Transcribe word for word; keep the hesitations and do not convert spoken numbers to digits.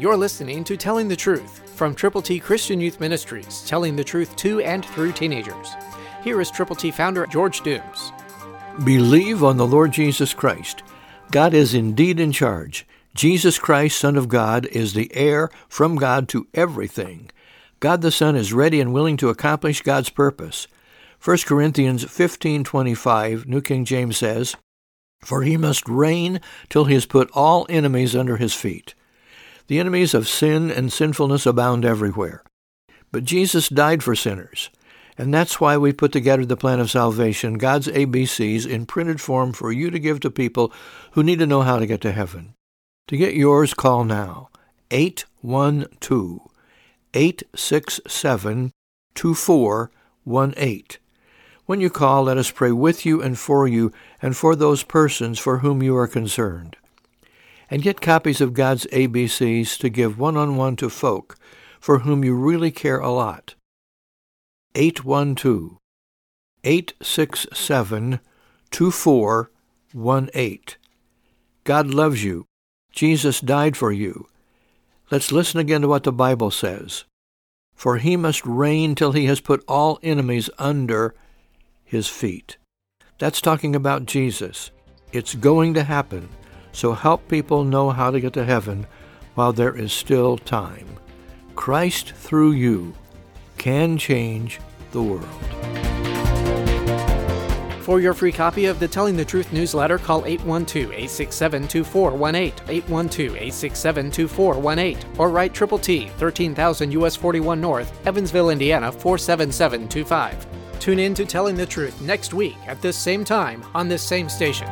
You're listening to Telling the Truth from Triple T Christian Youth Ministries, telling the truth to and through teenagers. Here is Triple T founder George Dooms. Believe on the Lord Jesus Christ. God is indeed in charge. Jesus Christ, Son of God, is the heir from God to everything. God the Son is ready and willing to accomplish God's purpose. First Corinthians fifteen twenty-five, New King James says, "For he must reign till he has put all enemies under his feet." The enemies of sin and sinfulness abound everywhere. But Jesus died for sinners, and that's why we put together the plan of salvation, God's A B Cs, in printed form for you to give to people who need to know how to get to heaven. To get yours, call now, eight one two, eight six seven, two four one eight. When you call, let us pray with you and for you and for those persons for whom you are concerned. And get copies of God's A B Cs to give one-on-one to folk for whom you really care a lot. eight one two, eight six seven, two four one eight. God loves you. Jesus died for you. Let's listen again to what the Bible says. "For he must reign till he has put all enemies under his feet." That's talking about Jesus. It's going to happen, so help people know how to get to heaven while there is still time. Christ through you can change the world. For your free copy of the Telling the Truth newsletter, call eight one two, eight six seven, two four one eight, eight one two, eight six seven, two four one eight, or write Triple T, thirteen thousand U S forty-one North, Evansville, Indiana, four seven seven two five. Tune in to Telling the Truth next week at this same time on this same station.